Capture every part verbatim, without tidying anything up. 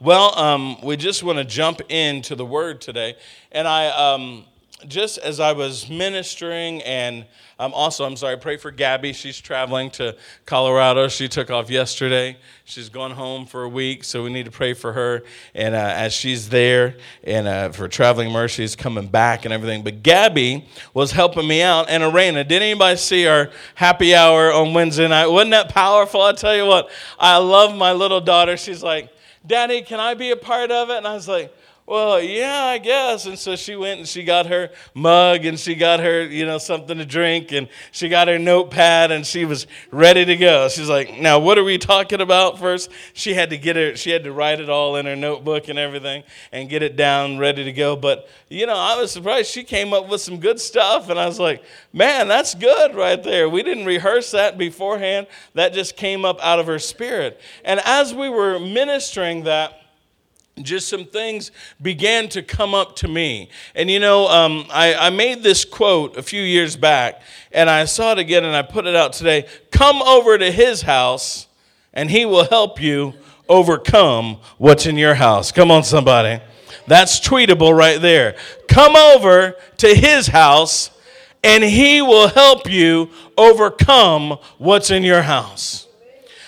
Well, um, we just want to jump into the word today. And I, um, just as I was ministering and um, also, I'm sorry, pray for Gabby. She's traveling to Colorado. She took off yesterday. She's gone home for a week, so we need to pray for her. And uh, as she's there and uh, for traveling mercies, coming back and everything. But Gabby was helping me out. And Arena, did anybody see our happy hour on Wednesday night? Wasn't that powerful? I'll tell you what, I love my little daughter. She's like, Daddy, can I be a part of it? And I was like, well, yeah, I guess. And so she went and she got her mug and she got her, you know, something to drink and she got her notepad and she was ready to go. She's like, now, what are we talking about first? She had to get her, she had to write it all in her notebook and everything and get it down ready to go. But, you know, I was surprised she came up with some good stuff. And I was like, man, that's good right there. We didn't rehearse that beforehand. That just came up out of her spirit. And as we were ministering that, just some things began to come up to me. And, you know, um, I, I made this quote a few years back, and I saw it again, and I put it out today. Come over to his house, and he will help you overcome what's in your house. Come on, somebody. That's tweetable right there. Come over to his house, and he will help you overcome what's in your house.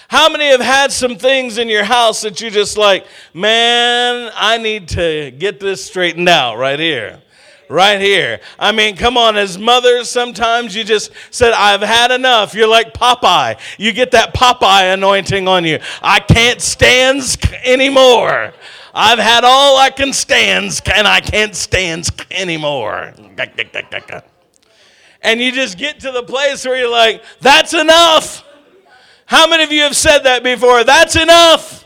How many have had some things in your house that you just like, man, I need to get this straightened out right here, right here. I mean, come on, as mothers, sometimes you just said, I've had enough. You're like Popeye. You get that Popeye anointing on you. I can't stand anymore. I've had all I can stand, and I can't stand anymore. And you just get to the place where you're like, that's enough. How many of you have said that before? That's enough.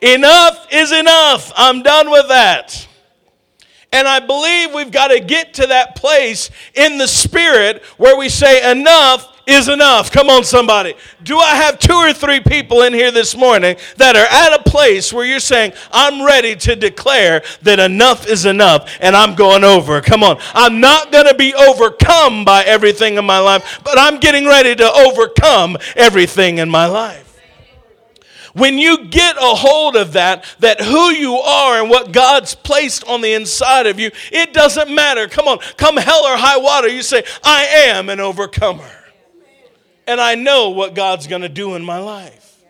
Enough is enough. I'm done with that. And I believe we've got to get to that place in the spirit where we say enough is enough. Come on, somebody. Do I have two or three people in here this morning that are at a place where you're saying, I'm ready to declare that enough is enough and I'm going over. Come on. I'm not going to be overcome by everything in my life, but I'm getting ready to overcome everything in my life. When you get a hold of that, that who you are and what God's placed on the inside of you, it doesn't matter. Come on. Come hell or high water, you say, I am an overcomer. And I know what God's going to do in my life.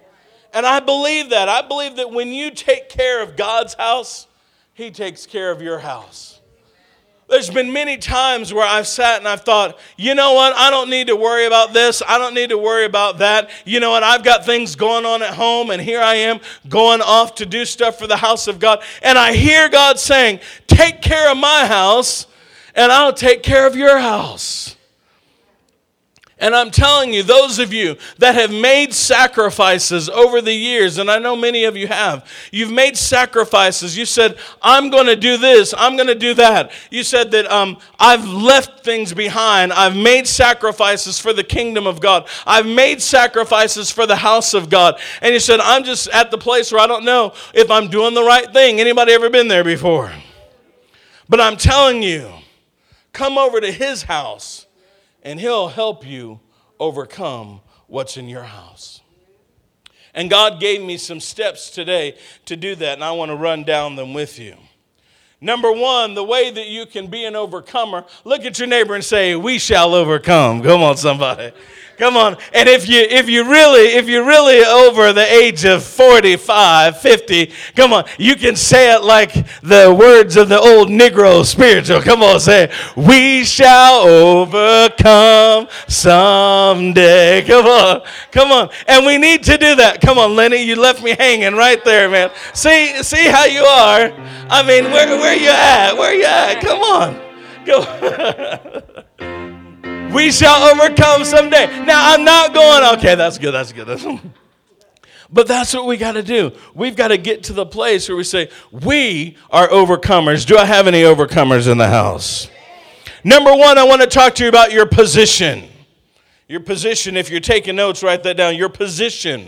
And I believe that. I believe that when you take care of God's house, he takes care of your house. There's been many times where I've sat and I've thought, you know what, I don't need to worry about this. I don't need to worry about that. You know what, I've got things going on at home and here I am going off to do stuff for the house of God. And I hear God saying, take care of my house and I'll take care of your house. And I'm telling you, those of you that have made sacrifices over the years, and I know many of you have, you've made sacrifices. You said, I'm going to do this. I'm going to do that. You said that um, I've left things behind. I've made sacrifices for the kingdom of God. I've made sacrifices for the house of God. And you said, I'm just at the place where I don't know if I'm doing the right thing. Anybody ever been there before? But I'm telling you, come over to his house. And he'll help you overcome what's in your house. And God gave me some steps today to do that, and I want to run down them with you. Number one, the way that you can be an overcomer, look at your neighbor and say, we shall overcome. Come on, somebody. Come on. And if you if you really, if you're really over the age of forty-five, fifty, come on, you can say it like the words of the old Negro spiritual. Come on, say it. We shall overcome someday. Come on. Come on. And we need to do that. Come on, Lenny, you left me hanging right there, man. See, see how you are. I mean, where where you at? Where you at? Come on. Go. We shall overcome someday. Now, I'm not going, okay, that's good, that's good. That's good. But that's what we got to do. We've got to get to the place where we say, we are overcomers. Do I have any overcomers in the house? Number one, I want to talk to you about your position. Your position, if you're taking notes, write that down. Your position.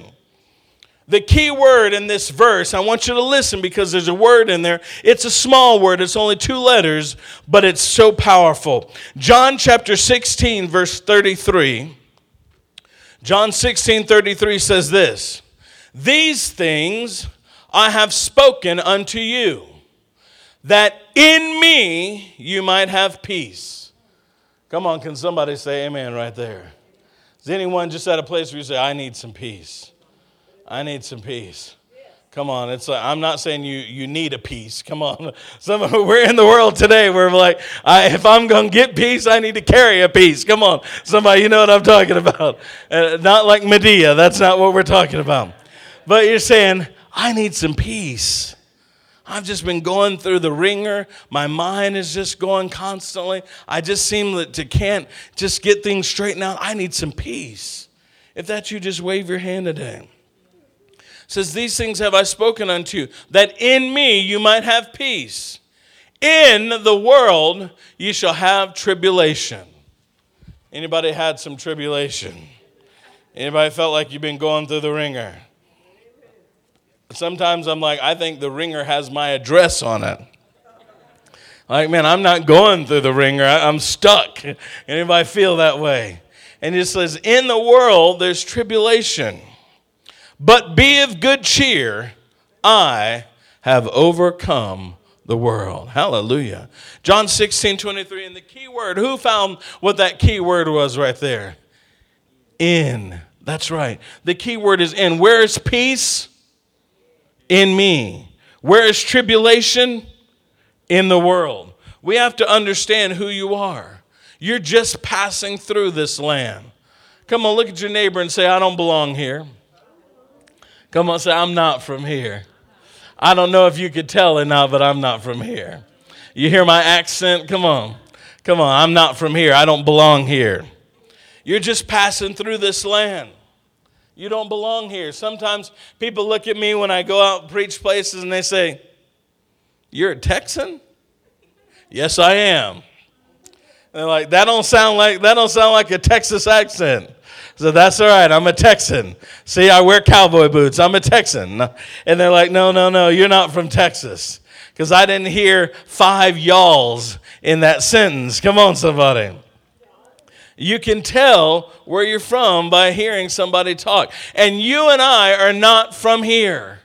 The key word in this verse, I want you to listen because there's a word in there. It's a small word. It's only two letters, but it's so powerful. John chapter sixteen, verse thirty-three. John sixteen, thirty-three says this. These things I have spoken unto you, that in me you might have peace. Come on, can somebody say amen right there? Is anyone just at a place where you say, I need some peace? I need some peace. Come on, it's like, I'm not saying you you need a peace. Come on, some we're in the world today where we're like, I, if I'm gonna get peace, I need to carry a peace. Come on, somebody, you know what I'm talking about. Uh, not like Medea. That's not what we're talking about. But you're saying, I need some peace. I've just been going through the ringer. My mind is just going constantly. I just seem to can't just get things straightened out. I need some peace. If that's you, just wave your hand today. Says, these things have I spoken unto you, that in me you might have peace. In the world you shall have tribulation. Anybody had some tribulation? Anybody felt like you've been going through the ringer? Sometimes I'm like, I think the ringer has my address on it. Like, man, I'm not going through the ringer. I'm stuck. Anybody feel that way? And it says, in the world there's tribulation. But be of good cheer, I have overcome the world. Hallelujah. John sixteen twenty-three, and the key word, who found what that key word was right there? In. That's right. The key word is in. Where is peace? In me. Where is tribulation? In the world. We have to understand who you are. You're just passing through this land. Come on, look at your neighbor and say, I don't belong here. Come on, say, I'm not from here. I don't know if you could tell or not, but I'm not from here. You hear my accent? Come on. Come on, I'm not from here. I don't belong here. You're just passing through this land. You don't belong here. Sometimes people look at me when I go out and preach places and they say, you're a Texan? Yes, I am. And they're like, that don't sound like that don't sound like a Texas accent. So that's all right. I'm a Texan. See, I wear cowboy boots. I'm a Texan. And they're like, no, no, no, you're not from Texas. Because I didn't hear five y'alls in that sentence. Come on, somebody. You can tell where you're from by hearing somebody talk. And you and I are not from here.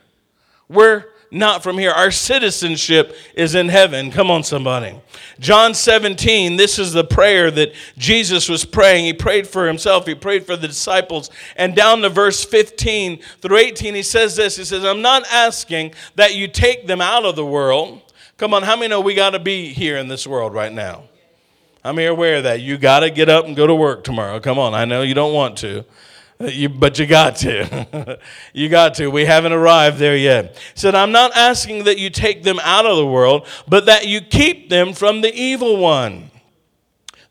We're not from here. Our citizenship is in heaven. Come on, somebody. John seventeen, this is the prayer that Jesus was praying. He prayed for himself. He prayed for the disciples. And down to verse fifteen through eighteen, he says this. He says, I'm not asking that you take them out of the world. Come on, how many know we got to be here in this world right now? How many are aware of that? You got to get up and go to work tomorrow. Come on, I know you don't want to. You, but you got to. you got to. We haven't arrived there yet. He said, I'm not asking that you take them out of the world, but that you keep them from the evil one.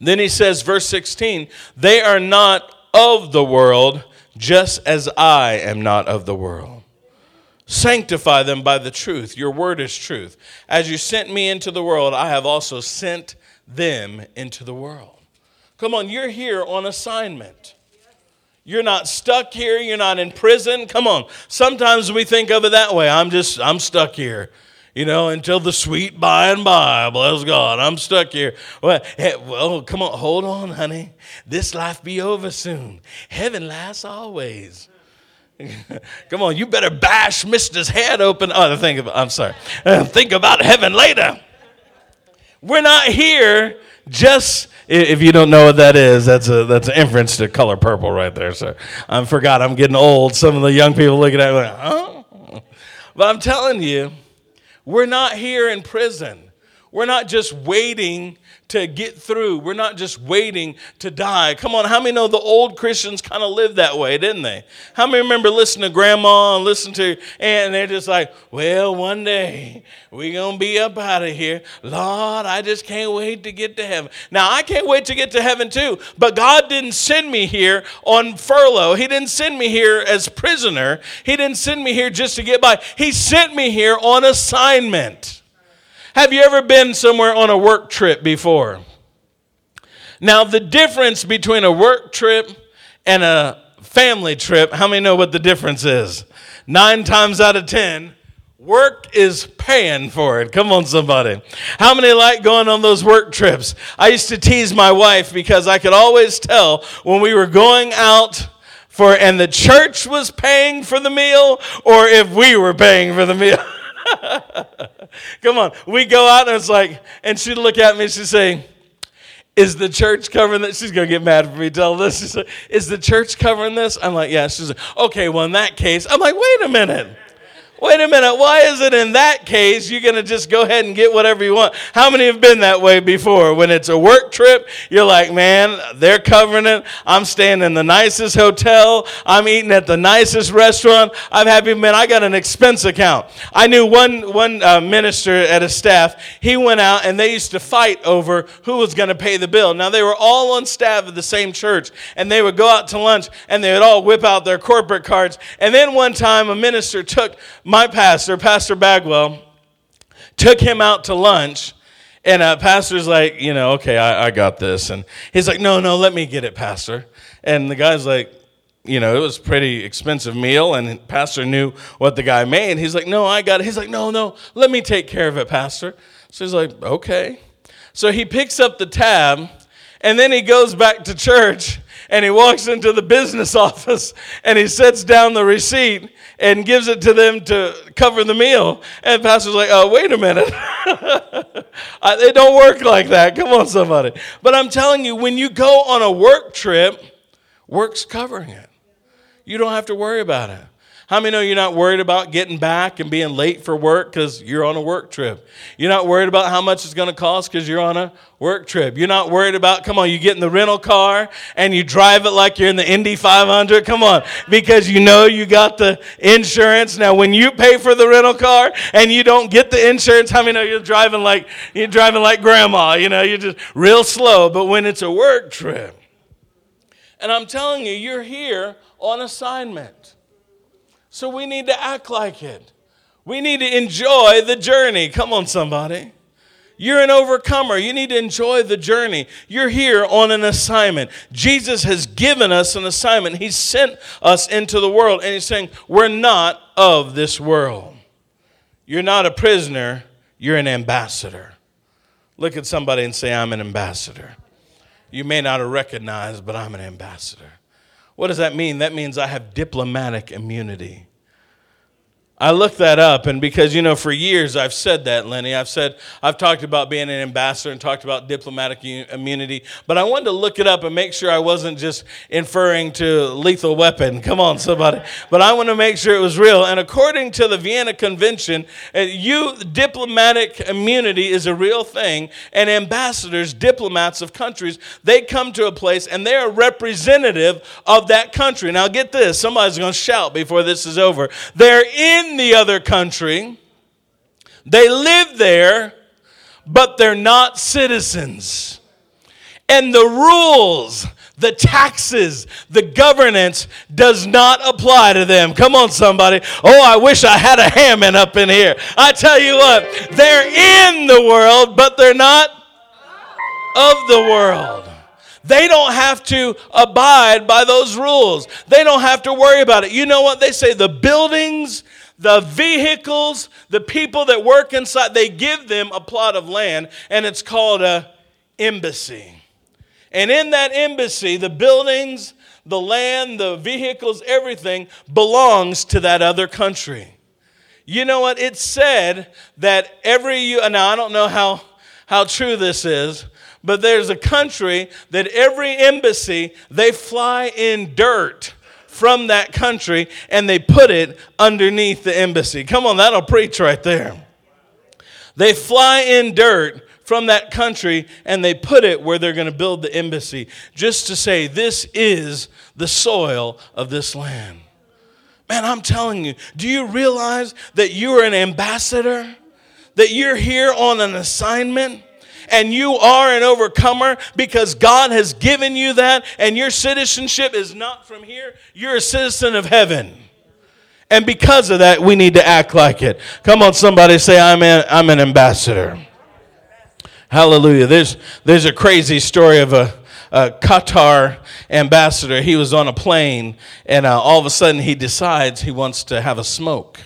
Then he says, verse sixteen, they are not of the world, just as I am not of the world. Sanctify them by the truth. Your word is truth. As you sent me into the world, I have also sent them into the world. Come on, you're here on assignment. You're not stuck here. You're not in prison. Come on. Sometimes we think of it that way. I'm just, I'm stuck here, you know, until the sweet by and by. Bless God. I'm stuck here. Well, hey, well, come on. Hold on, honey. This life be over soon. Heaven lasts always. Come on. You better bash Mister's head open. Oh, think about, I'm sorry. Think about heaven later. We're not here just. If you don't know what that is, that's a that's an inference to Color Purple right there. So I forgot. I'm getting old. Some of the young people looking at me like, oh. But I'm telling you, we're not here in prison. We're not just waiting to get through. We're not just waiting to die. Come on, how many know the old Christians kind of lived that way, didn't they? How many remember listening to grandma and listening to aunt, and they're just like, well, one day we're going to be up out of here. Lord, I just can't wait to get to heaven. Now, I can't wait to get to heaven too, but God didn't send me here on furlough. He didn't send me here as prisoner. He didn't send me here just to get by. He sent me here on assignment. Have you ever been somewhere on a work trip before? Now, the difference between a work trip and a family trip, how many know what the difference is? Nine times out of ten, work is paying for it. Come on, somebody. How many like going on those work trips? I used to tease my wife because I could always tell when we were going out for and the church was paying for the meal, or if we were paying for the meal. Come on. We go out and it's like, and she'd look at me and she'd say, is the church covering this? She's going to get mad for me telling this. She's like, is the church covering this? I'm like, yeah. She's like, okay, well, in that case, I'm like, wait a minute. Wait a minute. Why is it in that case you're going to just go ahead and get whatever you want? How many have been that way before? When it's a work trip, you're like, man, they're covering it. I'm staying in the nicest hotel. I'm eating at the nicest restaurant. I'm happy, man, I got an expense account. I knew one one uh, minister at his staff. He went out, and they used to fight over who was going to pay the bill. Now, they were all on staff at the same church, and they would go out to lunch, and they would all whip out their corporate cards. And then one time, a minister took... My pastor, Pastor Bagwell, took him out to lunch, and uh, pastor's like, you know, okay, I, I got this. And he's like, no, no, let me get it, pastor. And the guy's like, you know, it was a pretty expensive meal, and pastor knew what the guy made. He's like, no, I got it. He's like, no, no, let me take care of it, pastor. So he's like, okay. So he picks up the tab, and then he goes back to church, and he walks into the business office, and he sets down the receipt and gives it to them to cover the meal. And the pastor's like, oh, wait a minute. It don't work like that. Come on, somebody. But I'm telling you, when you go on a work trip, work's covering it. You don't have to worry about it. How many know you're not worried about getting back and being late for work because you're on a work trip? You're not worried about how much it's going to cost because you're on a work trip. You're not worried about, come on, you get in the rental car and you drive it like you're in the Indy five hundred. Come on, because you know you got the insurance. Now, when you pay for the rental car and you don't get the insurance, how many know you're driving like you're driving like grandma? You know, you're just real slow. But when it's a work trip, and I'm telling you, you're here on assignment. So we need to act like it. We need to enjoy the journey. Come on, somebody. You're an overcomer. You need to enjoy the journey. You're here on an assignment. Jesus has given us an assignment. He sent us into the world, and he's saying, we're not of this world. You're not a prisoner. You're an ambassador. Look at somebody and say, I'm an ambassador. You may not have recognized, but I'm an ambassador. What does that mean? That means I have diplomatic immunity. I looked that up, and because, you know, for years I've said that, Lenny. I've said, I've talked about being an ambassador and talked about diplomatic immunity, but I wanted to look it up and make sure I wasn't just inferring to Lethal Weapon. Come on, somebody. But I want to make sure it was real. And according to the Vienna Convention, you diplomatic immunity is a real thing, and ambassadors, diplomats of countries, they come to a place and they're a representative of that country. Now get this. Somebody's going to shout before this is over. They're in the other country, they live there, but they're not citizens. And the rules, the taxes, the governance does not apply to them. Come on, somebody. Oh, I wish I had a Hammond up in here. I tell you what, they're in the world, but they're not of the world. They don't have to abide by those rules. They don't have to worry about it. You know what? They say the buildings, the vehicles, the people that work inside, they give them a plot of land, and it's called an embassy. And in that embassy, the buildings, the land, the vehicles, everything belongs to that other country. You know what? It's said that every, now I don't know how, how true this is, but there's a country that every embassy, they fly in dirt from that country, and they put it underneath the embassy. Come on, that'll preach right there. They fly in dirt from that country, and they put it where they're going to build the embassy, just to say this is the soil of this land. Man, I'm telling you, do you realize that you are an ambassador? That you're here on an assignment? And you are an overcomer because God has given you that, and your citizenship is not from here. You're a citizen of heaven. And because of that, we need to act like it. Come on, somebody say, I'm an, I'm an ambassador. Hallelujah. There's, there's a crazy story of a, a Qatar ambassador. He was on a plane, and uh, all of a sudden he decides he wants to have a smoke.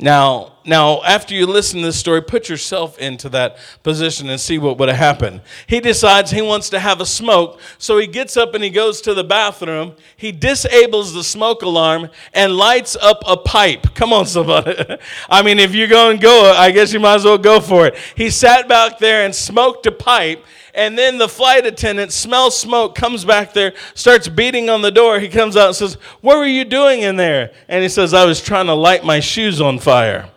Now, now, after you listen to this story, put yourself into that position and see what would have happened. He decides he wants to have a smoke, so he gets up and he goes to the bathroom. He disables the smoke alarm and lights up a pipe. Come on, somebody. I mean, if you're going to go, I guess you might as well go for it. He sat back there and smoked a pipe. And then the flight attendant smells smoke, comes back there, starts beating on the door. He comes out and says, "What were you doing in there?" And he says, "I was trying to light my shoes on fire."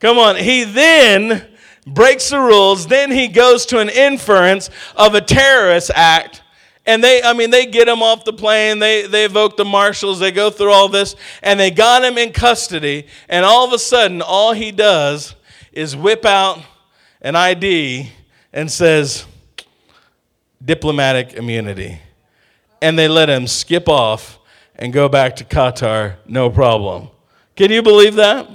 Come on. He then breaks the rules. Then he goes to an inference of a terrorist act. And they, I mean, they get him off the plane. They, they evoke the marshals. They go through all this. And they got him in custody. And all of a sudden, all he does is whip out an I D and says, "Diplomatic immunity," and they let him skip off and go back to Qatar, no problem. Can you believe that?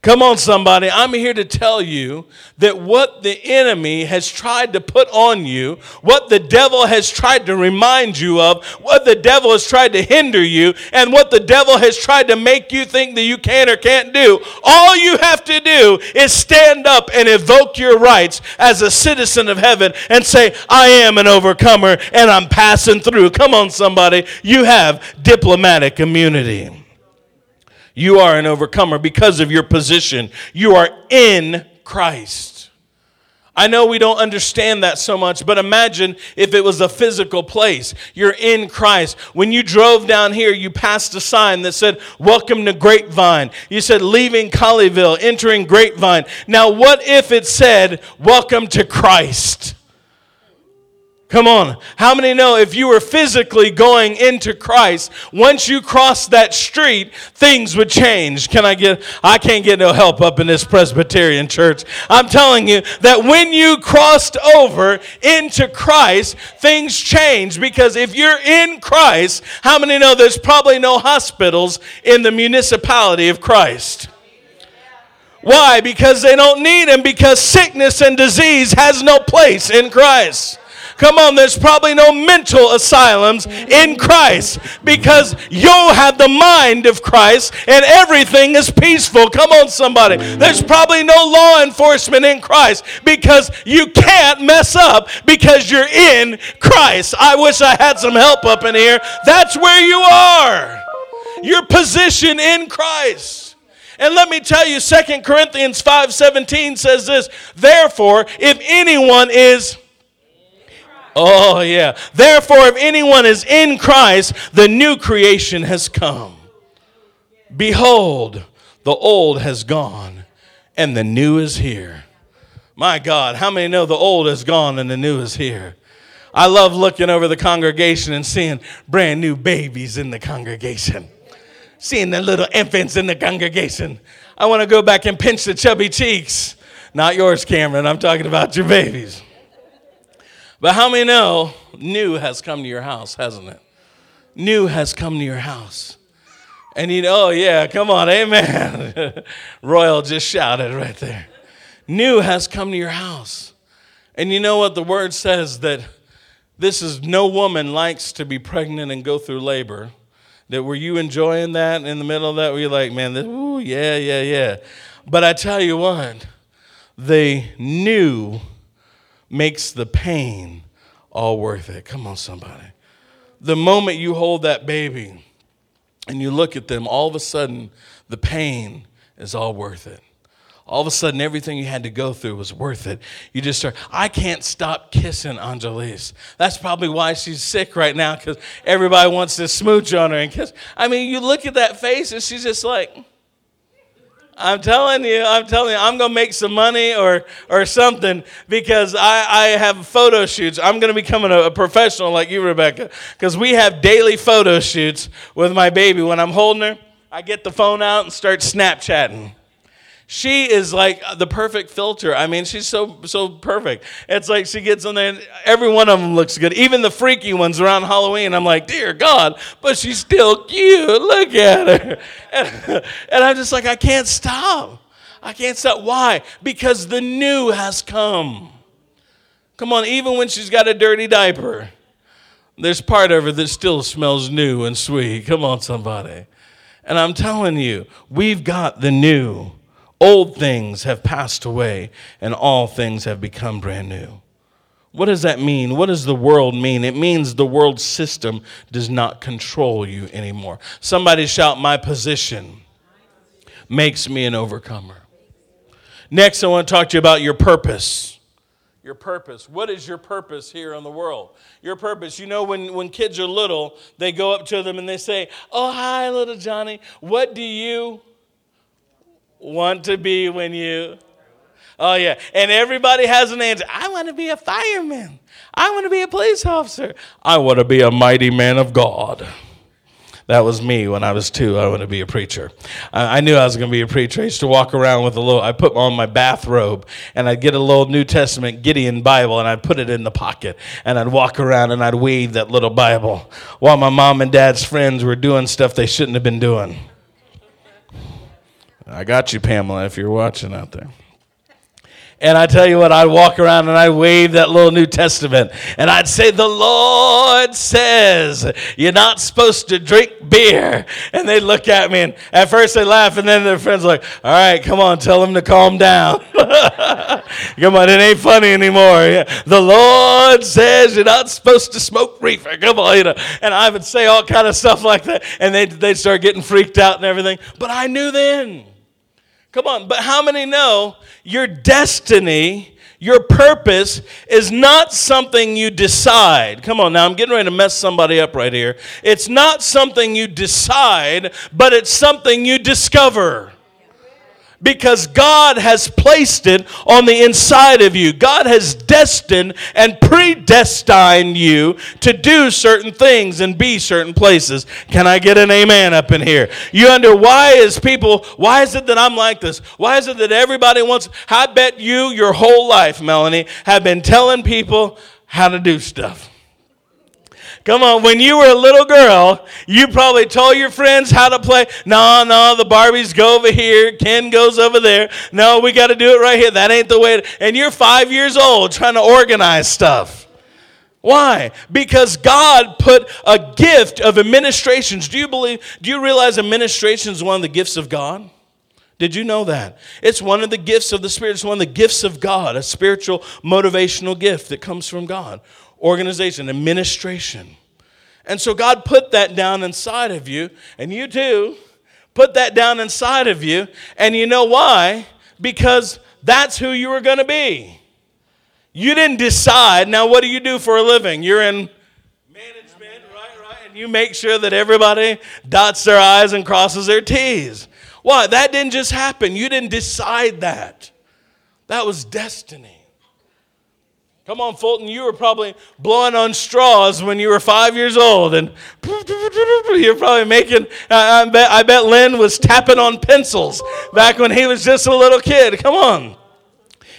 Come on, somebody. I'm here to tell you that what the enemy has tried to put on you, what the devil has tried to remind you of, what the devil has tried to hinder you, and what the devil has tried to make you think that you can or can't do, all you have to do is stand up and evoke your rights as a citizen of heaven and say, "I am an overcomer and I'm passing through." Come on, somebody. You have diplomatic immunity. You are an overcomer because of your position. You are in Christ. I know we don't understand that so much, but imagine if it was a physical place. You're in Christ. When you drove down here, you passed a sign that said, "Welcome to Grapevine." You said, "Leaving Colleyville, entering Grapevine." Now, what if it said, "Welcome to Christ"? Come on. How many know if you were physically going into Christ, once you crossed that street, things would change? Can I get, I can't get no help up in this Presbyterian church. I'm telling you that when you crossed over into Christ, things change, because if you're in Christ, how many know there's probably no hospitals in the municipality of Christ? Why? Because they don't need them, because sickness and disease has no place in Christ. Come on, there's probably no mental asylums in Christ, because you have the mind of Christ and everything is peaceful. Come on, somebody. There's probably no law enforcement in Christ, because you can't mess up because you're in Christ. I wish I had some help up in here. That's where you are. Your position in Christ. And let me tell you, Second Corinthians five seventeen says this, "Therefore, if anyone is..." Oh, yeah. "Therefore, if anyone is in Christ, the new creation has come. Behold, the old has gone, and the new is here." My God, how many know the old is gone and the new is here? I love looking over the congregation and seeing brand new babies in the congregation, seeing the little infants in the congregation. I want to go back and pinch the chubby cheeks. Not yours, Cameron. I'm talking about your babies. But how many know new has come to your house, hasn't it? New has come to your house. And you know, oh yeah, come on, amen. Royal just shouted right there. New has come to your house. And you know what the word says, that this is no woman likes to be pregnant and go through labor. That were you enjoying that in the middle of that? Were you like, man, this, ooh, yeah, yeah, yeah. But I tell you what, the new makes the pain all worth it. Come on, somebody. The moment you hold that baby and you look at them, all of a sudden, the pain is all worth it. All of a sudden, everything you had to go through was worth it. You just start, I can't stop kissing Angelice. That's probably why she's sick right now, because everybody wants to smooch on her and kiss. I mean, you look at that face and she's just like... I'm telling you, I'm telling you, I'm going to make some money or or something, because I, I have photo shoots. I'm going to become a, a professional like you, Rebecca, because we have daily photo shoots with my baby. When I'm holding her, I get the phone out and start Snapchatting. She is like the perfect filter. I mean, she's so so perfect. It's like she gets on there, and every one of them looks good. Even the freaky ones around Halloween, I'm like, dear God, but she's still cute. Look at her. And, and I'm just like, I can't stop. I can't stop. Why? Because the new has come. Come on, even when she's got a dirty diaper, there's part of her that still smells new and sweet. Come on, somebody. And I'm telling you, we've got the new. Old things have passed away, and all things have become brand new. What does that mean? What does the world mean? It means the world system does not control you anymore. Somebody shout, my position makes me an overcomer. Next, I want to talk to you about your purpose. Your purpose. What is your purpose here in the world? Your purpose. You know, when, when kids are little, they go up to them and they say, oh, hi, little Johnny. What do you want to be when you... Oh, yeah. And everybody has an answer. I want to be a fireman. I want to be a police officer. I want to be a mighty man of God. That was me when I was two. I wanted to be a preacher. I knew I was going to be a preacher. I used to walk around with a little, I put on my bathrobe, and I'd get a little New Testament Gideon Bible, and I'd put it in the pocket, and I'd walk around, and I'd wave that little Bible while my mom and dad's friends were doing stuff they shouldn't have been doing. I got you, Pamela, if you're watching out there. And I tell you what, I'd walk around and I'd wave that little New Testament. And I'd say, the Lord says, you're not supposed to drink beer. And they'd look at me, and at first they laugh, and then their friends are like, all right, come on, tell them to calm down. Come on, it ain't funny anymore. Yeah. The Lord says you're not supposed to smoke reefer. Come on, you know. And I would say all kind of stuff like that. And they'd, they'd start getting freaked out and everything. But I knew then. Come on, but how many know your destiny, your purpose is not something you decide? Come on now, I'm getting ready to mess somebody up right here. It's not something you decide, but it's something you discover. Because God has placed it on the inside of you. God has destined and predestined you to do certain things and be certain places. Can I get an amen up in here? You wonder, why is people, why is it that I'm like this? Why is it that everybody wants, I bet you your whole life, Melanie, have been telling people how to do stuff. Come on, when you were a little girl, you probably told your friends how to play. No, no, the Barbies go over here. Ken goes over there. No, we got to do it right here. That ain't the way. To... And you're five years old trying to organize stuff. Why? Because God put a gift of administrations. Do you believe, do you realize administration is one of the gifts of God? Did you know that? It's one of the gifts of the Spirit. It's one of the gifts of God, a spiritual motivational gift that comes from God. Organization, administration. And so God put that down inside of you, and you too put that down inside of you, and you know why? Because that's who you were going to be. You didn't decide. Now, what do you do for a living? You're in management, right, right? And you make sure that everybody dots their I's and crosses their T's. Why? That didn't just happen. You didn't decide that. That was destiny. Come on, Fulton, you were probably blowing on straws when you were five years old, and you're probably making, I bet, I bet Lynn was tapping on pencils back when he was just a little kid. Come on.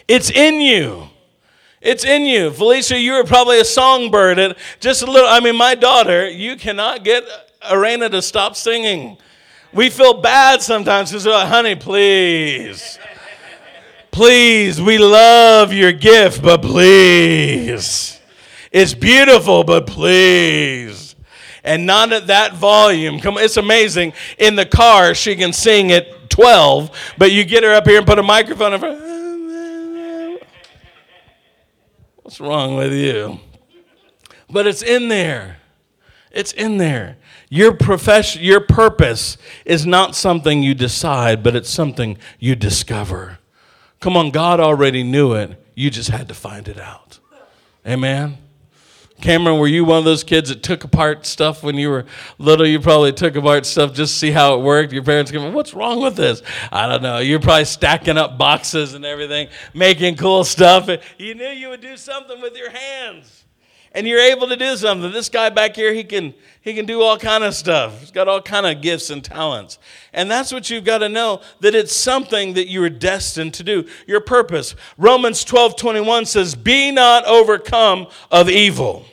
It's in you. It's in you. Felicia, you were probably a songbird. And just a little, I mean, my daughter, you cannot get Arena to stop singing. We feel bad sometimes because we're like, honey, please. Please, we love your gift, but please. It's beautiful, but please. And not at that volume. Come, it's amazing. In the car, she can sing at twelve, but you get her up here and put a microphone in front. What's wrong with you? But it's in there. It's in there. Your profession, your purpose is not something you decide, but it's something you discover. Come on, God already knew it. You just had to find it out. Amen? Cameron, were you one of those kids that took apart stuff when you were little? You probably took apart stuff just to see how it worked. Your parents came, what's wrong with this? I don't know. You're probably stacking up boxes and everything, making cool stuff. You knew you would do something with your hands. And you're able to do something. This guy back here, he can he can do all kind of stuff. He's got all kind of gifts and talents. And that's what you've got to know, that it's something that you were destined to do, your purpose. Romans twelve twenty-one says, be not overcome of evil.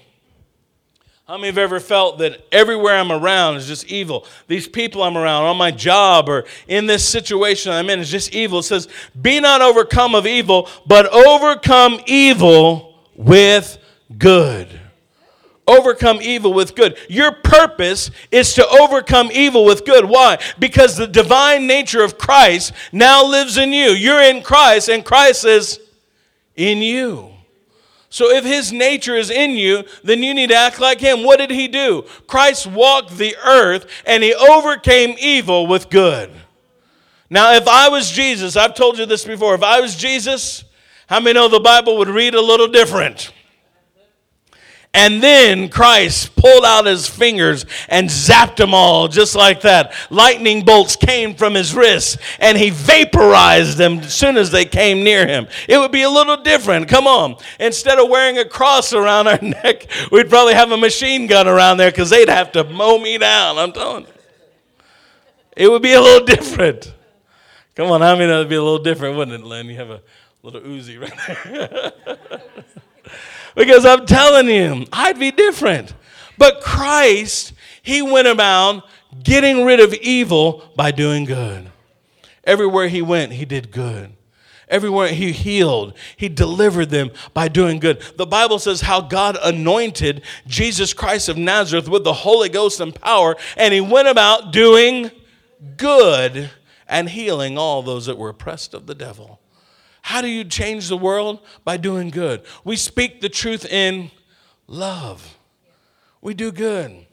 How many have ever felt that everywhere I'm around is just evil? These people I'm around, on my job or in this situation I'm in, is just evil. It says, be not overcome of evil, but overcome evil with good. overcome evil with good. Your purpose is to overcome evil with good. Why? Because the divine nature of Christ now lives in you. You're in Christ, and Christ is in you. So if his nature is in you, then you need to act like him. What did he do? Christ walked the earth, and he overcame evil with good. Now, if I was Jesus, I've told you this before, if I was Jesus, how many know the Bible would read a little different? And then Christ pulled out his fingers and zapped them all just like that. Lightning bolts came from his wrists, and he vaporized them as soon as they came near him. It would be a little different. Come on. Instead of wearing a cross around our neck, we'd probably have a machine gun around there because they'd have to mow me down. I'm telling you. It would be a little different. Come on. I mean, that would be a little different, wouldn't it, Lynn? You have a little Uzi right there. Because I'm telling you, I'd be different. But Christ, he went about getting rid of evil by doing good. Everywhere he went, he did good. Everywhere he healed, he delivered them by doing good. The Bible says how God anointed Jesus Christ of Nazareth with the Holy Ghost and power, and he went about doing good and healing all those that were oppressed of the devil. How do you change the world? By doing good. We speak the truth in love. We do good.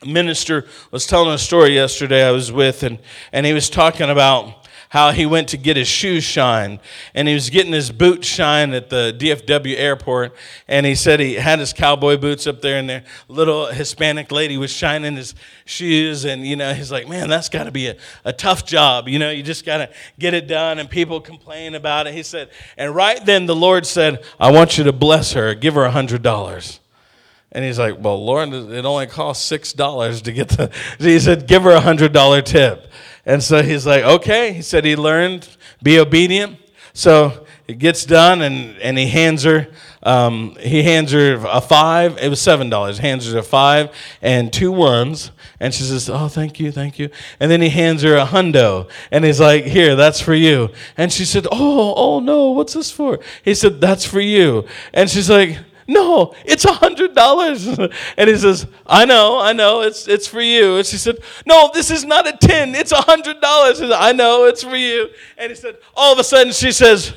A minister was telling a story yesterday I was with, and, and he was talking about how he went to get his shoes shined, and he was getting his boots shined at the D F W airport, and he said he had his cowboy boots up there, and their little Hispanic lady was shining his shoes, and, you know, he's like, man, that's got to be a, a tough job, you know, you just got to get it done, and people complain about it. He said, and right then the Lord said, I want you to bless her, give her one hundred dollars. And he's like, well, Lord, it only costs six dollars to get the, he said, give her a one hundred dollars tip. And so he's like, okay. He said he learned, be obedient. So it gets done, and, and he hands her um, he hands her a five. It was seven dollars. Hands her a five and two ones. And she says, oh, thank you, thank you. And then he hands her a hundo. And he's like, here, that's for you. And she said, oh, oh, no, what's this for? He said, that's for you. And she's like, no, it's one hundred dollars. And he says, I know, I know, it's it's for you. And she said, no, this is not a tin, it's one hundred dollars. He said, I know, it's for you. And he said, all of a sudden she says,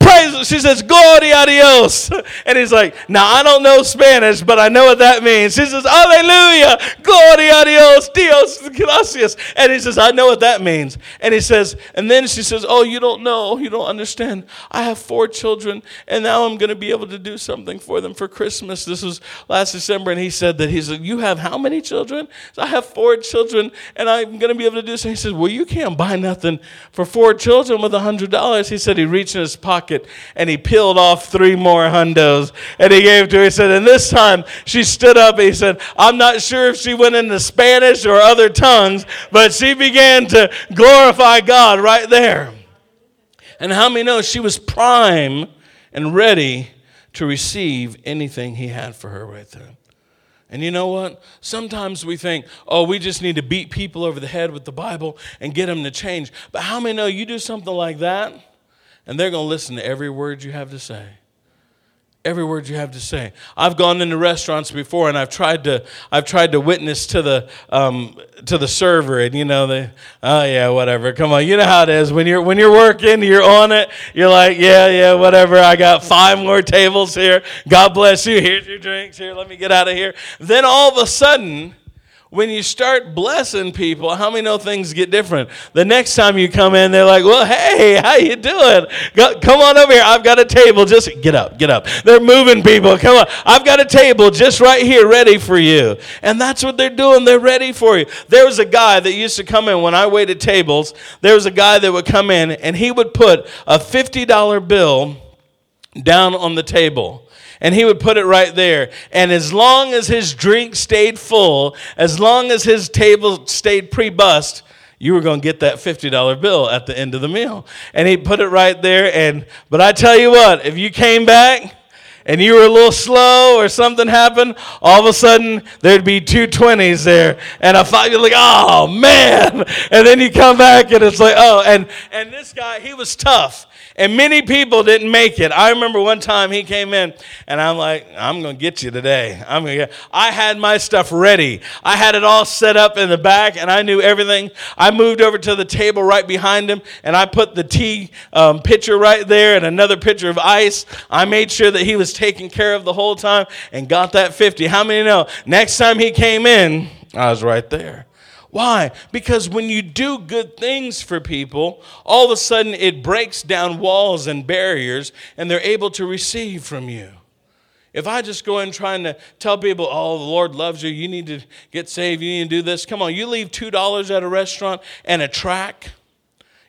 praise, she says, gloria a Dios. And he's like, now, I don't know Spanish, but I know what that means. She says, hallelujah, gloria a Dios, Dios, gracias. And he says, I know what that means. And he says, and then she says, oh, you don't know, you don't understand. I have four children, and now I'm going to be able to do something for them for Christmas. This was last December, and he said that, he said, you have how many children? So I have four children, and I'm going to be able to do something. He says, well, you can't buy nothing for four children with one hundred dollars. He said he reached in his pocket, and he peeled off three more hundos, and he gave to her. He said, and this time she stood up, and he said, I'm not sure if she went into Spanish or other tongues, but she began to glorify God right there. And how many know she was prime and ready to receive anything he had for her right there? And you know what? Sometimes we think, oh, we just need to beat people over the head with the Bible and get them to change. But how many know you do something like that, and they're going to listen to every word you have to say. Every word you have to say. I've gone into restaurants before, and I've tried to I've tried to witness to the um, to the server, and you know they, oh yeah, whatever. Come on, you know how it is when you're when you're working, you're on it. You're like, yeah, yeah, whatever. I got five more tables here. God bless you. Here's your drinks. Here, let me get out of here. Then all of a sudden, when you start blessing people, how many know things get different? The next time you come in, they're like, well, hey, how you doing? Go, come on over here. I've got a table. Just get up, get up. They're moving people. Come on. I've got a table just right here ready for you. And that's what they're doing. They're ready for you. There was a guy that used to come in when I waited tables. There was a guy that would come in, and he would put a fifty dollar bill down on the table. And he would put it right there. And as long as his drink stayed full, as long as his table stayed pre-bussed, you were going to get that fifty dollar bill at the end of the meal. And he put it right there. And but I tell you what, if you came back and you were a little slow or something happened, all of a sudden there'd be two twenties there and a five. You're like, oh man. And then you come back and it's like, oh, and and this guy, he was tough. And many people didn't make it. I remember one time he came in, and I'm like, I'm going to get you today. I'm gonna get. I had my stuff ready. I had it all set up in the back, and I knew everything. I moved over to the table right behind him, and I put the tea um, pitcher right there and another pitcher of ice. I made sure that he was taken care of the whole time and got that fifty. How many know? Next time he came in, I was right there. Why? Because when you do good things for people, all of a sudden it breaks down walls and barriers, and they're able to receive from you. If I just go in trying to tell people, oh, the Lord loves you, you need to get saved, you need to do this. Come on, you leave two dollars at a restaurant and a track,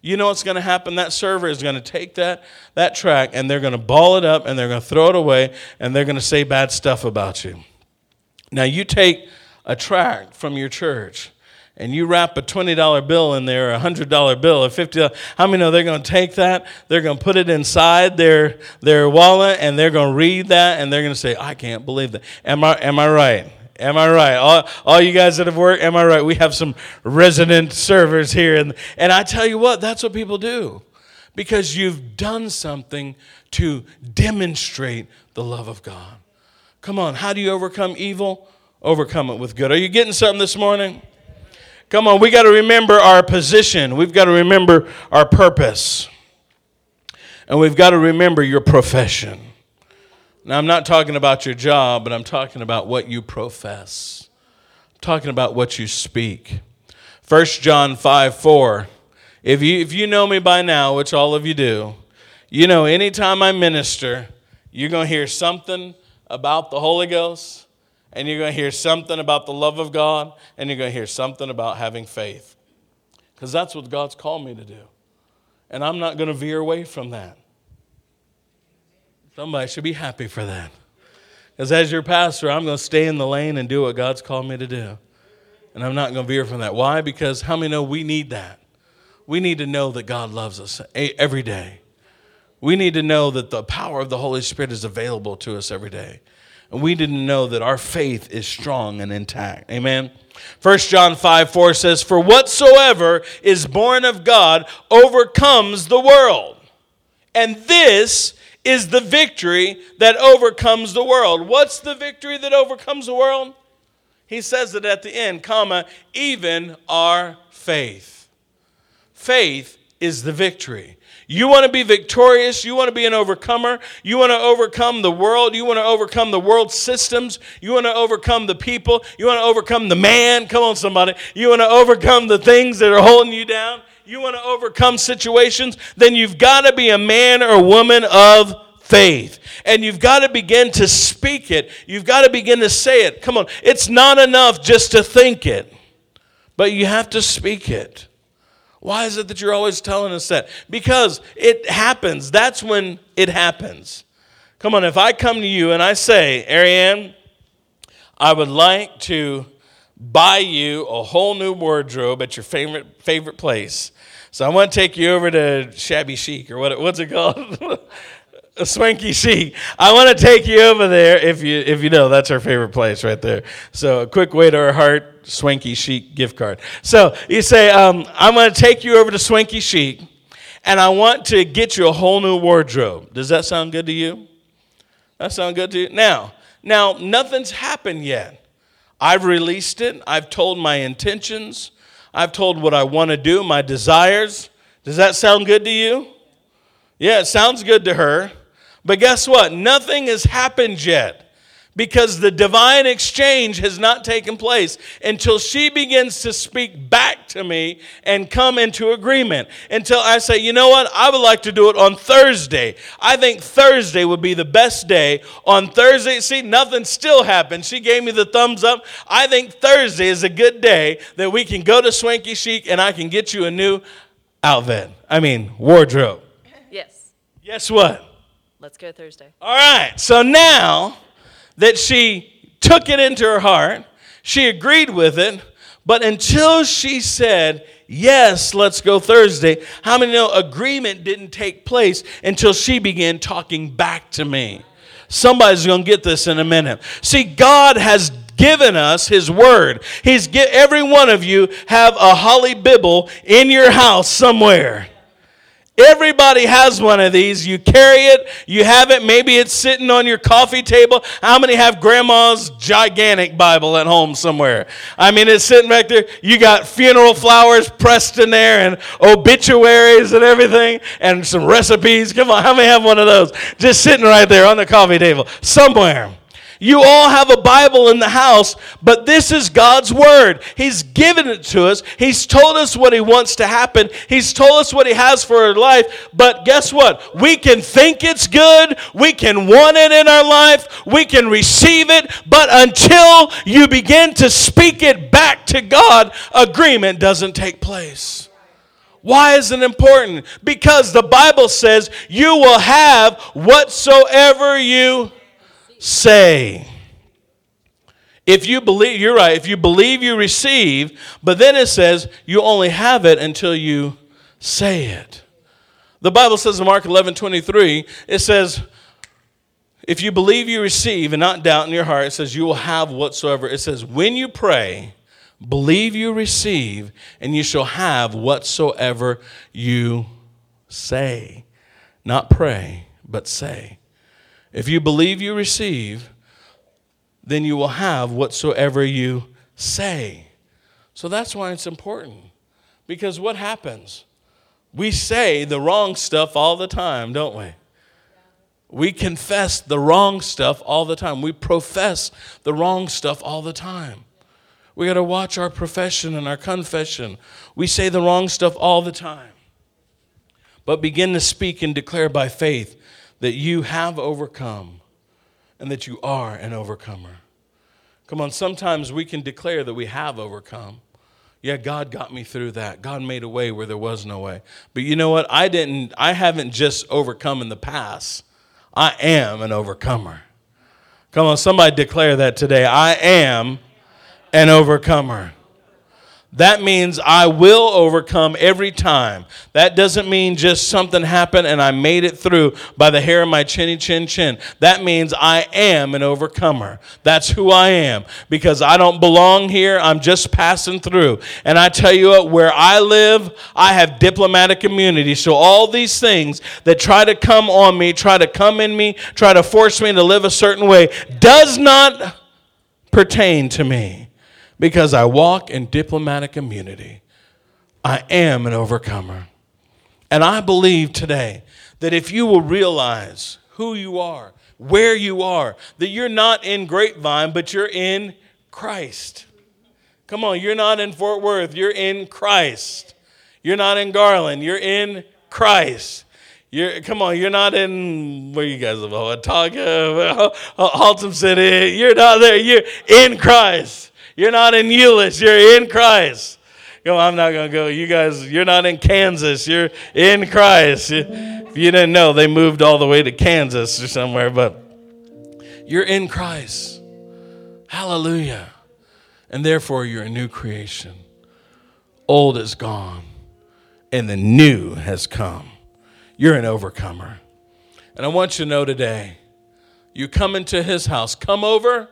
you know what's going to happen. That server is going to take that, that track, and they're going to ball it up, and they're going to throw it away, and they're going to say bad stuff about you. Now, you take a track from your church, and you wrap a twenty dollar bill in there, a one hundred dollar bill, a fifty dollars, how many know they're going to take that, they're going to put it inside their their wallet, and they're going to read that, and they're going to say, I can't believe that. Am I am I right? Am I right? All, all you guys that have worked, am I right? We have some resident servers here. And, and I tell you what, that's what people do, because you've done something to demonstrate the love of God. Come on, how do you overcome evil? Overcome it with good. Are you getting something this morning? Come on, we got to remember our position. We've got to remember our purpose. And we've got to remember your profession. Now, I'm not talking about your job, but I'm talking about what you profess. I'm talking about what you speak. First John five four. If you, if you know me by now, which all of you do, you know anytime I minister, you're going to hear something about the Holy Ghost. And you're going to hear something about the love of God, and you're going to hear something about having faith. Because that's what God's called me to do. And I'm not going to veer away from that. Somebody should be happy for that. Because as your pastor, I'm going to stay in the lane and do what God's called me to do. And I'm not going to veer from that. Why? Because how many know we need that? We need to know that God loves us every day. We need to know that the power of the Holy Spirit is available to us every day. We didn't know that our faith is strong and intact. Amen. First John five four says, for whatsoever is born of God overcomes the world. And this is the victory that overcomes the world. What's the victory that overcomes the world? He says it at the end, comma, even our faith. Faith is the victory. You want to be victorious. You want to be an overcomer. You want to overcome the world. You want to overcome the world systems. You want to overcome the people. You want to overcome the man. Come on, somebody. You want to overcome the things that are holding you down. You want to overcome situations. Then you've got to be a man or woman of faith. And you've got to begin to speak it. You've got to begin to say it. Come on. It's not enough just to think it, but you have to speak it. Why is it that you're always telling us that? Because it happens. That's when it happens. Come on, if I come to you and I say, Ariane, I would like to buy you a whole new wardrobe at your favorite favorite place. So I want to take you over to Shabby Chic, or what, what's it called? A Swanky Chic. I want to take you over there if you if you know that's our favorite place right there. So a quick way to our heart, Swanky Chic gift card. So you say, um, I'm going to take you over to Swanky Chic, and I want to get you a whole new wardrobe. Does that sound good to you? That sound good to you? Now, now nothing's happened yet. I've released it. I've told my intentions. I've told what I want to do, my desires. Does that sound good to you? Yeah, it sounds good to her. But guess what? Nothing has happened yet, because the divine exchange has not taken place until she begins to speak back to me and come into agreement. Until I say, you know what? I would like to do it on Thursday. I think Thursday would be the best day. On Thursday, see, nothing still happened. She gave me the thumbs up. I think Thursday is a good day that we can go to Swanky Chic and I can get you a new outfit. I mean, wardrobe. Yes. Guess what? Let's go Thursday. All right. So now that she took it into her heart, she agreed with it, but until she said, yes, let's go Thursday, how many know agreement didn't take place until she began talking back to me? Somebody's going to get this in a minute. See, God has given us His Word. He's get, every one of you have a holly Bible in your house somewhere. Everybody has one of these. You carry it. You have it. Maybe it's sitting on your coffee table. How many have grandma's gigantic Bible at home somewhere? I mean, it's sitting right there. You got funeral flowers pressed in there and obituaries and everything and some recipes. Come on, how many have one of those? Just sitting right there on the coffee table somewhere. You all have a Bible in the house, but this is God's Word. He's given it to us. He's told us what He wants to happen. He's told us what He has for our life, but guess what? We can think it's good. We can want it in our life. We can receive it, but until you begin to speak it back to God, agreement doesn't take place. Why is it important? Because the Bible says you will have whatsoever you say. If you believe, you're right, if you believe you receive, but then it says you only have it until you say it. The Bible says in Mark eleven twenty-three, it says, if you believe you receive and not doubt in your heart, it says you will have whatsoever. It says when you pray, believe you receive and you shall have whatsoever you say. Not pray, but say. If you believe you receive, then you will have whatsoever you say. So that's why it's important. Because what happens? We say the wrong stuff all the time, don't we? We confess the wrong stuff all the time. We profess the wrong stuff all the time. We got to watch our profession and our confession. We say the wrong stuff all the time. But begin to speak and declare by faith that you have overcome and that you are an overcomer. Come on, sometimes we can declare that we have overcome. Yeah, God got me through that. God made a way where there was no way. But you know what? I didn't, I haven't just overcome in the past. I am an overcomer. Come on, somebody declare that today. I am an overcomer. That means I will overcome every time. That doesn't mean just something happened and I made it through by the hair of my chinny chin chin. That means I am an overcomer. That's who I am because I don't belong here. I'm just passing through. And I tell you what, where I live, I have diplomatic immunity. So all these things that try to come on me, try to come in me, try to force me to live a certain way does not pertain to me. Because I walk in diplomatic immunity. I am an overcomer. And I believe today that if you will realize who you are, where you are, that you're not in Grapevine, but you're in Christ. Come on, you're not in Fort Worth, you're in Christ. You're not in Garland, you're in Christ. You're, come on, you're not in, where you guys live, Otago, Haltom City, you're not there, you're in Christ. You're not in Euless, you're in Christ. Go, I'm not going to go. You guys, you're not in Kansas, you're in Christ. If you didn't know, they moved all the way to Kansas or somewhere, but you're in Christ. Hallelujah. And therefore, you're a new creation. Old is gone, and the new has come. You're an overcomer. And I want you to know today, you come into His house. Come over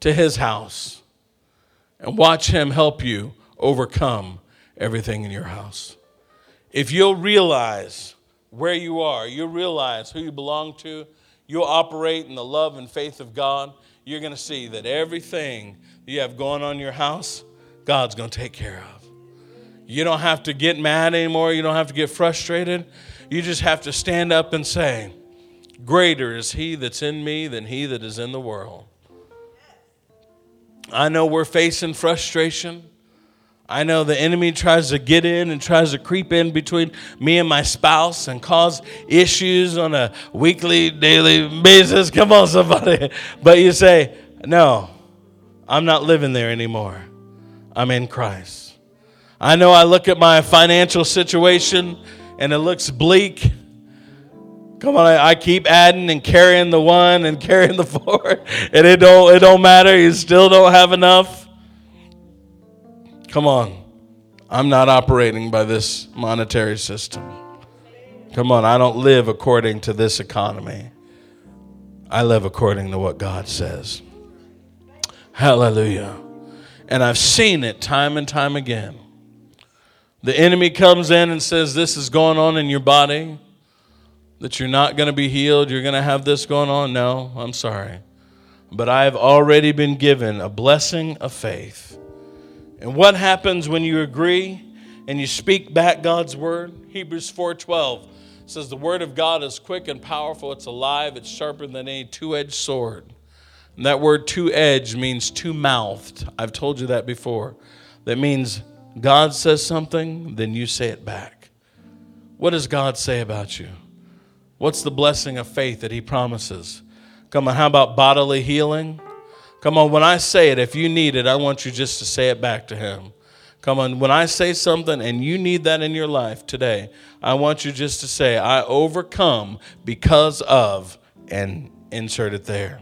to His house. And watch Him help you overcome everything in your house. If you'll realize where you are, you'll realize who you belong to, you'll operate in the love and faith of God, you're going to see that everything you have going on in your house, God's going to take care of. You don't have to get mad anymore. You don't have to get frustrated. You just have to stand up and say, greater is He that's in me than he that is in the world. I know we're facing frustration. I know the enemy tries to get in and tries to creep in between me and my spouse and cause issues on a weekly, daily basis. Come on, somebody. But you say, no, I'm not living there anymore. I'm in Christ. I know I look at my financial situation and it looks bleak. Come on, I keep adding and carrying the one and carrying the four, and it don't it don't matter. You still don't have enough. Come on, I'm not operating by this monetary system. Come on, I don't live according to this economy. I live according to what God says. Hallelujah. And I've seen it time and time again. The enemy comes in and says, this is going on in your body, that you're not going to be healed, you're going to have this going on. No, I'm sorry. But I've already been given a blessing of faith. And what happens when you agree and you speak back God's word? Hebrews four twelve says, the word of God is quick and powerful. It's alive. It's sharper than any two-edged sword. And that word two-edged means two-mouthed. I've told you that before. That means God says something, then you say it back. What does God say about you? What's the blessing of faith that he promises? Come on, how about bodily healing? Come on, when I say it, if you need it, I want you just to say it back to him. Come on, when I say something and you need that in your life today, I want you just to say, I overcome because of, and insert it there.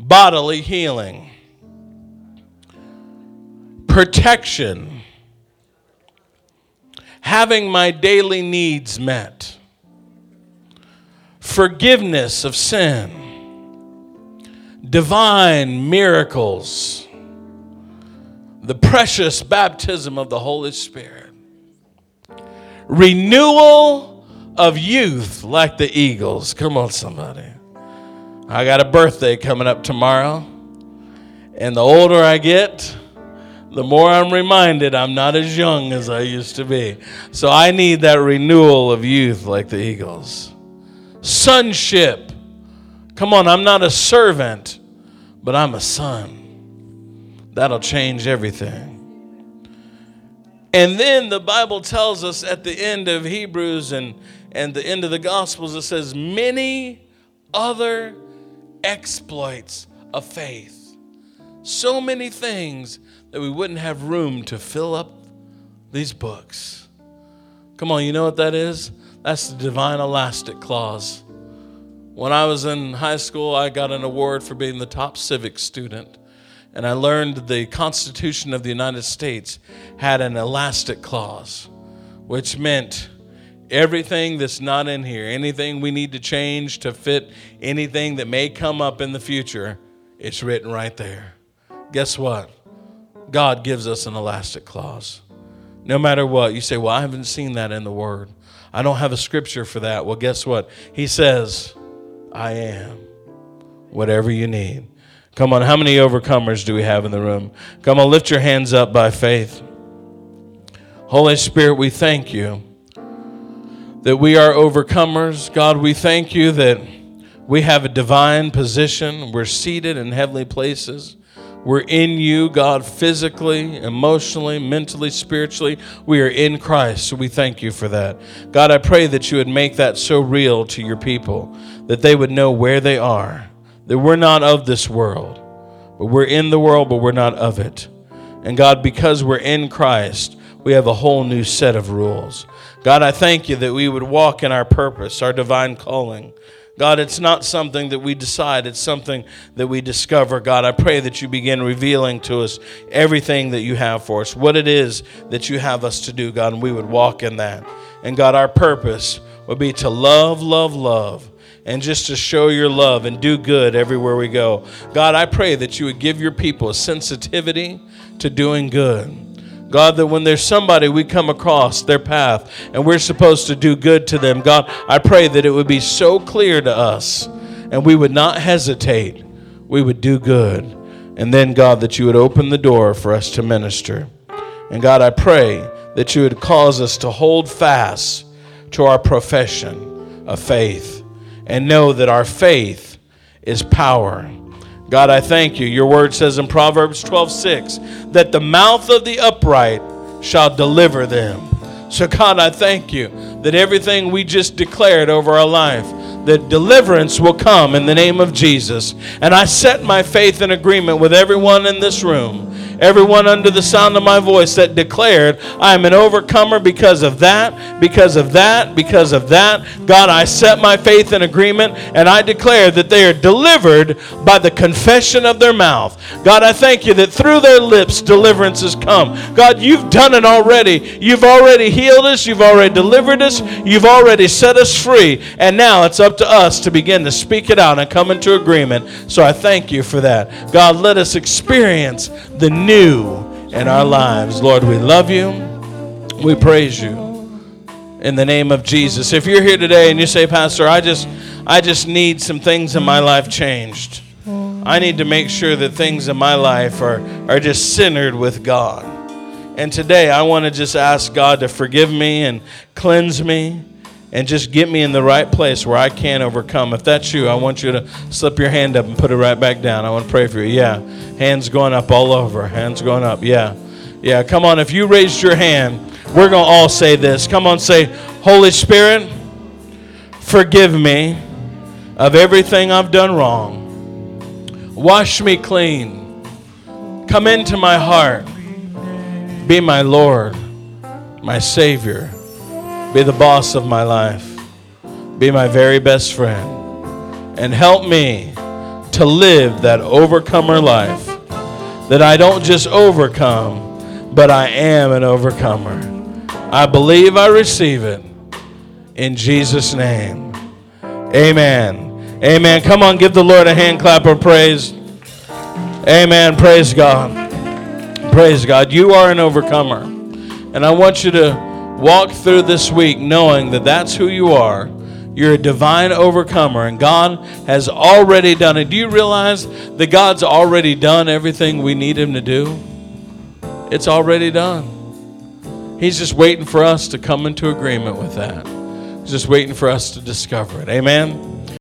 Bodily healing. Protection. Having my daily needs met. Forgiveness of sin. Divine miracles. The precious baptism of the Holy Spirit. Renewal of youth like the eagles. Come on, somebody. I got a birthday coming up tomorrow. And the older I get, the more I'm reminded I'm not as young as I used to be. So I need that renewal of youth like the eagles. Sonship. Come on, I'm not a servant, but I'm a son. That'll change everything. And then the Bible tells us at the end of Hebrews and, and the end of the Gospels, it says many other exploits of faith. So many things that we wouldn't have room to fill up these books. Come on, you know what that is? That's the divine elastic clause. When I was in high school, I got an award for being the top civic student. And I learned the Constitution of the United States had an elastic clause, which meant everything that's not in here, anything we need to change to fit anything that may come up in the future, it's written right there. Guess what? God gives us an elastic clause. No matter what, you say, well, I haven't seen that in the Word. I don't have a scripture for that. Well, guess what? He says, I am whatever you need. Come on, how many overcomers do we have in the room? Come on, lift your hands up by faith. Holy Spirit, we thank you that we are overcomers. God, we thank you that we have a divine position. We're seated in heavenly places. We're in you, God, physically, emotionally, mentally, spiritually. We are in Christ, so we thank you for that. God, I pray that you would make that so real to your people, that they would know where they are. That we're not of this world, but we're in the world, but we're not of it. And God, because we're in Christ, we have a whole new set of rules. God, I thank you that we would walk in our purpose, our divine calling. God, it's not something that we decide. It's something that we discover. God, I pray that you begin revealing to us everything that you have for us, what it is that you have us to do, God, and we would walk in that. And God, our purpose would be to love, love, love, and just to show your love and do good everywhere we go. God, I pray that you would give your people a sensitivity to doing good. God, that when there's somebody we come across their path and we're supposed to do good to them, God, I pray that it would be so clear to us and we would not hesitate. We would do good. And then, God, that you would open the door for us to minister. And God, I pray that you would cause us to hold fast to our profession of faith. And know that our faith is power. God, I thank you. Your word says in Proverbs twelve six that the mouth of the upright shall deliver them. So God, I thank you that everything we just declared over our life, that deliverance will come in the name of Jesus. And I set my faith in agreement with everyone in this room. everyone under the sound of my voice that declared, I am an overcomer because of that, because of that, because of that. God, I set my faith in agreement, and I declare that they are delivered by the confession of their mouth. God, I thank you that through their lips deliverance has come. God, you've done it already. You've already healed us. You've already delivered us. You've already set us free. And now it's up to us to begin to speak it out and come into agreement. So I thank you for that. God, let us experience the new in our lives. Lord, we love you. We praise you in the name of Jesus. If you're here today and you say, Pastor, I just, I just need some things in my life changed. I need to make sure that things in my life are, are just centered with God. And today I want to just ask God to forgive me and cleanse me and just get me in the right place where I can overcome. If that's you, I want you to slip your hand up and put it right back down. I want to pray for you. Yeah. Hands going up all over. Hands going up. Yeah. Yeah. Come on. If you raised your hand, we're going to all say this. Come on. Say, Holy Spirit, forgive me of everything I've done wrong. Wash me clean. Come into my heart. Be my Lord, my Savior. Be the boss of my life. Be my very best friend. And help me to live that overcomer life. That I don't just overcome, but I am an overcomer. I believe I receive it. In Jesus' name. Amen. Amen. Come on, give the Lord a hand clap of praise. Amen. Praise God. Praise God. You are an overcomer. And I want you to walk through this week knowing that that's who you are. You're a divine overcomer, and God has already done it. Do you realize that God's already done everything we need him to do? It's already done. He's just waiting for us to come into agreement with that. He's just waiting for us to discover it. Amen?